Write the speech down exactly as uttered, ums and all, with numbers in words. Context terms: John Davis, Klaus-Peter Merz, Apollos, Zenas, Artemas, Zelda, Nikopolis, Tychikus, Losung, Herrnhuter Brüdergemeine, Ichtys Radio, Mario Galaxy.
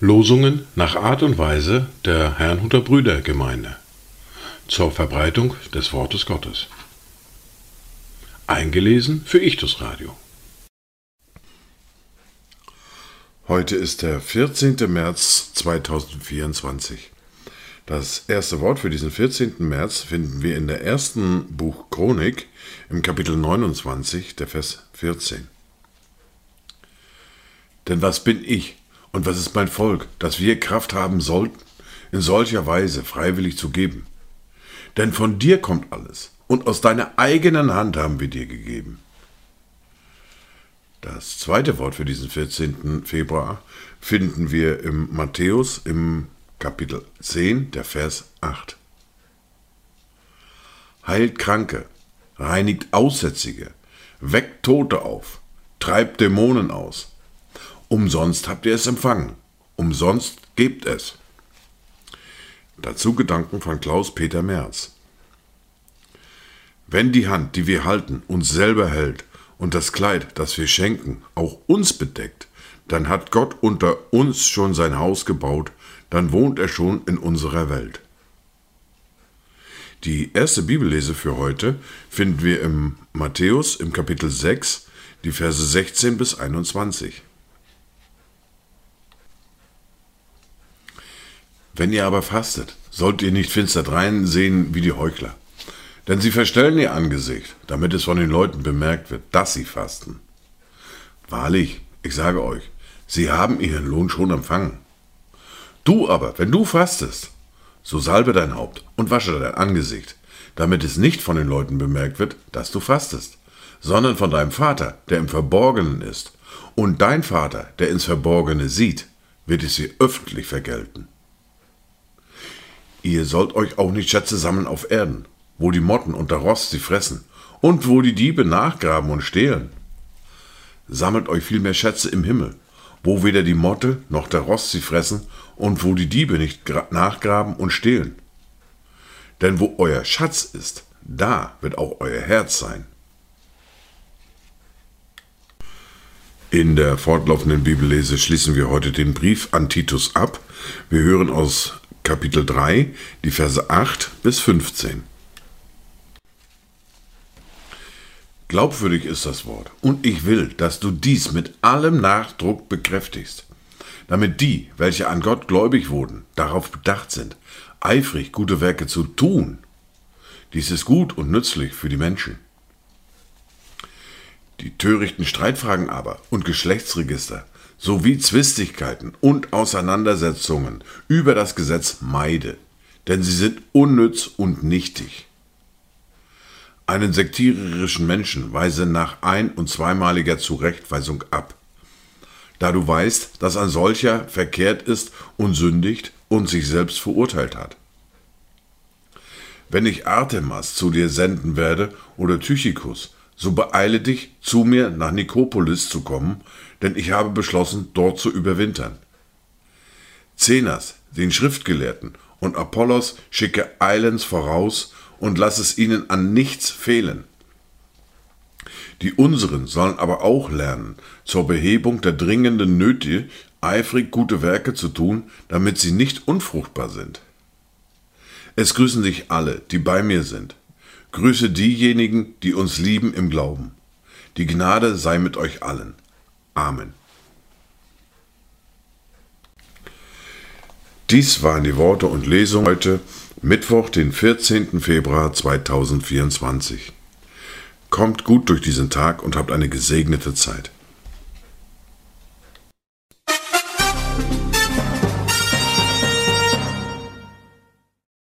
Losungen nach Art und Weise der Herrnhuter Brüdergemeine zur Verbreitung des Wortes Gottes. Eingelesen für Ichtys Radio. Heute ist der vierzehnten März zweitausendvierundzwanzig. Das erste Wort für diesen vierzehnten März finden wir in der ersten Buch Chronik im Kapitel neunundzwanzig, der Vers vierzehn. Denn was bin ich und was ist mein Volk, dass wir Kraft haben sollten, in solcher Weise freiwillig zu geben? Denn von dir kommt alles und aus deiner eigenen Hand haben wir dir gegeben. Das zweite Wort für diesen vierzehnten Februar finden wir im Matthäus im Kapitel zehn, der Vers acht. Heilt Kranke, reinigt Aussätzige, weckt Tote auf, treibt Dämonen aus. Umsonst habt ihr es empfangen, umsonst gebt es. Dazu Gedanken von Klaus-Peter Merz. Wenn die Hand, die wir halten, uns selber hält und das Kleid, das wir schenken, auch uns bedeckt, dann hat Gott unter uns schon sein Haus gebaut, dann wohnt er schon in unserer Welt. Die erste Bibellese für heute finden wir im Matthäus im Kapitel sechs, die Verse sechzehn bis einundzwanzig. Wenn ihr aber fastet, sollt ihr nicht finster dreinsehen wie die Heuchler, denn sie verstellen ihr Angesicht, damit es von den Leuten bemerkt wird, dass sie fasten. Wahrlich, ich sage euch, sie haben ihren Lohn schon empfangen. Du aber, wenn du fastest, so salbe dein Haupt und wasche dein Angesicht, damit es nicht von den Leuten bemerkt wird, dass du fastest, sondern von deinem Vater, der im Verborgenen ist, und dein Vater, der ins Verborgene sieht, wird es dir öffentlich vergelten. Ihr sollt euch auch nicht Schätze sammeln auf Erden, wo die Motten und der Rost sie fressen und wo die Diebe nachgraben und stehlen. Sammelt euch vielmehr Schätze im Himmel, wo weder die Motte noch der Rost sie fressen und wo die Diebe nicht nachgraben und stehlen. Denn wo euer Schatz ist, da wird auch euer Herz sein. In der fortlaufenden Bibellese schließen wir heute den Brief an Titus ab. Wir hören aus Kapitel drei, die Verse acht bis fünfzehn. Glaubwürdig ist das Wort, und ich will, dass du dies mit allem Nachdruck bekräftigst, damit die, welche an Gott gläubig wurden, darauf bedacht sind, eifrig gute Werke zu tun. Dies ist gut und nützlich für die Menschen. Die törichten Streitfragen aber und Geschlechtsregister sowie Zwistigkeiten und Auseinandersetzungen über das Gesetz meide, denn sie sind unnütz und nichtig. Einen sektiererischen Menschen weise nach ein- und zweimaliger Zurechtweisung ab, da du weißt, dass ein solcher verkehrt ist und sündigt und sich selbst verurteilt hat. Wenn ich Artemas zu dir senden werde oder Tychikus, so beeile dich, zu mir nach Nikopolis zu kommen, denn ich habe beschlossen, dort zu überwintern. Zenas, den Schriftgelehrten, und Apollos schicke eilends voraus, und lass es ihnen an nichts fehlen. Die unseren sollen aber auch lernen, zur Behebung der dringenden Nöte eifrig gute Werke zu tun, damit sie nicht unfruchtbar sind. Es grüßen dich alle, die bei mir sind. Grüße diejenigen, die uns lieben im Glauben. Die Gnade sei mit euch allen. Amen. Dies waren die Worte und Lesungen heute, Mittwoch, den vierzehnten Februar zweitausendvierundzwanzig. Kommt gut durch diesen Tag und habt eine gesegnete Zeit.